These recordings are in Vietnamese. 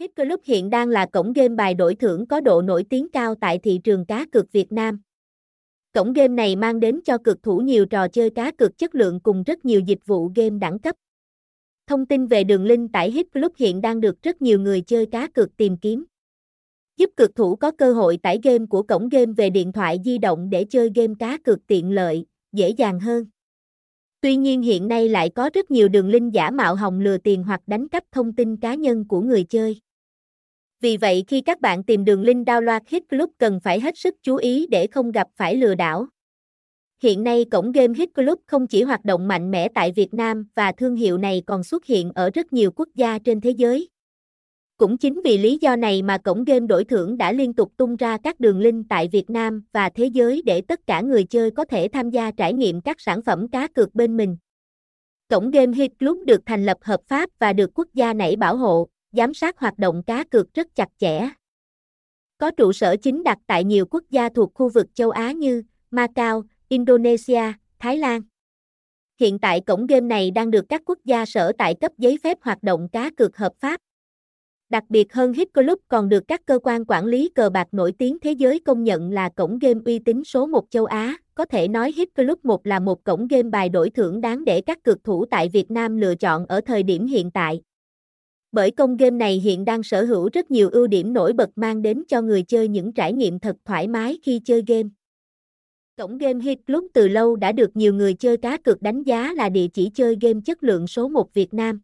Hit Club hiện đang là cổng game bài đổi thưởng có độ nổi tiếng cao tại thị trường cá cược Việt Nam. Cổng game này mang đến cho cược thủ nhiều trò chơi cá cược chất lượng cùng rất nhiều dịch vụ game đẳng cấp. Thông tin về đường link tải Hit Club hiện đang được rất nhiều người chơi cá cược tìm kiếm, giúp cược thủ có cơ hội tải game của cổng game về điện thoại di động để chơi game cá cược tiện lợi, dễ dàng hơn. Tuy nhiên hiện nay lại có rất nhiều đường link giả mạo hòng lừa tiền hoặc đánh cắp thông tin cá nhân của người chơi. Vì vậy khi các bạn tìm đường link download Hit Club cần phải hết sức chú ý để không gặp phải lừa đảo. Hiện nay cổng game Hit Club không chỉ hoạt động mạnh mẽ tại Việt Nam và thương hiệu này còn xuất hiện ở rất nhiều quốc gia trên thế giới. Cũng chính vì lý do này mà cổng game đổi thưởng đã liên tục tung ra các đường link tại Việt Nam và thế giới để tất cả người chơi có thể tham gia trải nghiệm các sản phẩm cá cược bên mình. Cổng game Hit Club được thành lập hợp pháp và được quốc gia này bảo hộ, giám sát hoạt động cá cược rất chặt chẽ. Có trụ sở chính đặt tại nhiều quốc gia thuộc khu vực châu Á như Macau, Indonesia, Thái Lan. Hiện tại cổng game này đang được các quốc gia sở tại cấp giấy phép hoạt động cá cược hợp pháp. Đặc biệt hơn, Hit Club còn được các cơ quan quản lý cờ bạc nổi tiếng thế giới công nhận là cổng game uy tín số 1 châu Á. Có thể nói Hit Club là một cổng game bài đổi thưởng đáng để các cược thủ tại Việt Nam lựa chọn ở thời điểm hiện tại. Bởi cổng game này hiện đang sở hữu rất nhiều ưu điểm nổi bật mang đến cho người chơi những trải nghiệm thật thoải mái khi chơi game. Cổng game Hit Club từ lâu đã được nhiều người chơi cá cược đánh giá là địa chỉ chơi game chất lượng số 1 Việt Nam.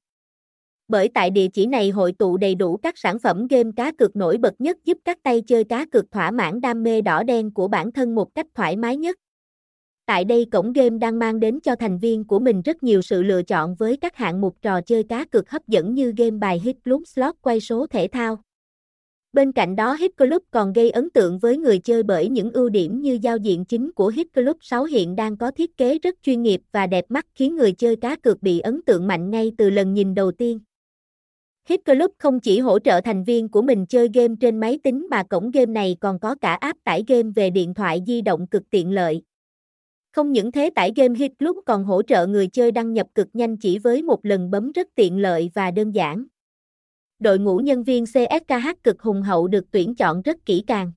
Bởi tại địa chỉ này hội tụ đầy đủ các sản phẩm game cá cược nổi bật nhất giúp các tay chơi cá cược thỏa mãn đam mê đỏ đen của bản thân một cách thoải mái nhất. Tại đây cổng game đang mang đến cho thành viên của mình rất nhiều sự lựa chọn với các hạng mục trò chơi cá cược hấp dẫn như game bài Hit Club slot quay số thể thao. Bên cạnh đó Hit Club còn gây ấn tượng với người chơi bởi những ưu điểm như giao diện chính của Hit Club 6 hiện đang có thiết kế rất chuyên nghiệp và đẹp mắt khiến người chơi cá cược bị ấn tượng mạnh ngay từ lần nhìn đầu tiên. Hit Club không chỉ hỗ trợ thành viên của mình chơi game trên máy tính mà cổng game này còn có cả app tải game về điện thoại di động cực tiện lợi. Không những thế tải game Hit Club còn hỗ trợ người chơi đăng nhập cực nhanh chỉ với một lần bấm rất tiện lợi và đơn giản. Đội ngũ nhân viên CSKH cực hùng hậu được tuyển chọn rất kỹ càng.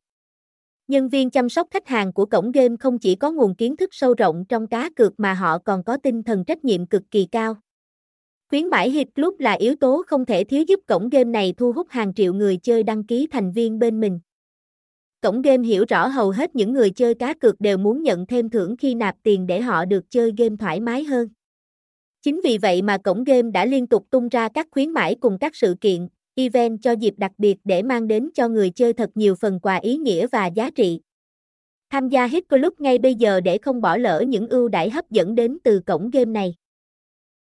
Nhân viên chăm sóc khách hàng của cổng game không chỉ có nguồn kiến thức sâu rộng trong cá cược mà họ còn có tinh thần trách nhiệm cực kỳ cao. Khuyến mãi Hit Club là yếu tố không thể thiếu giúp cổng game này thu hút hàng triệu người chơi đăng ký thành viên bên mình. Cổng game hiểu rõ hầu hết những người chơi cá cược đều muốn nhận thêm thưởng khi nạp tiền để họ được chơi game thoải mái hơn. Chính vì vậy mà cổng game đã liên tục tung ra các khuyến mãi cùng các sự kiện, event cho dịp đặc biệt để mang đến cho người chơi thật nhiều phần quà ý nghĩa và giá trị. Tham gia Hit Club ngay bây giờ để không bỏ lỡ những ưu đãi hấp dẫn đến từ cổng game này.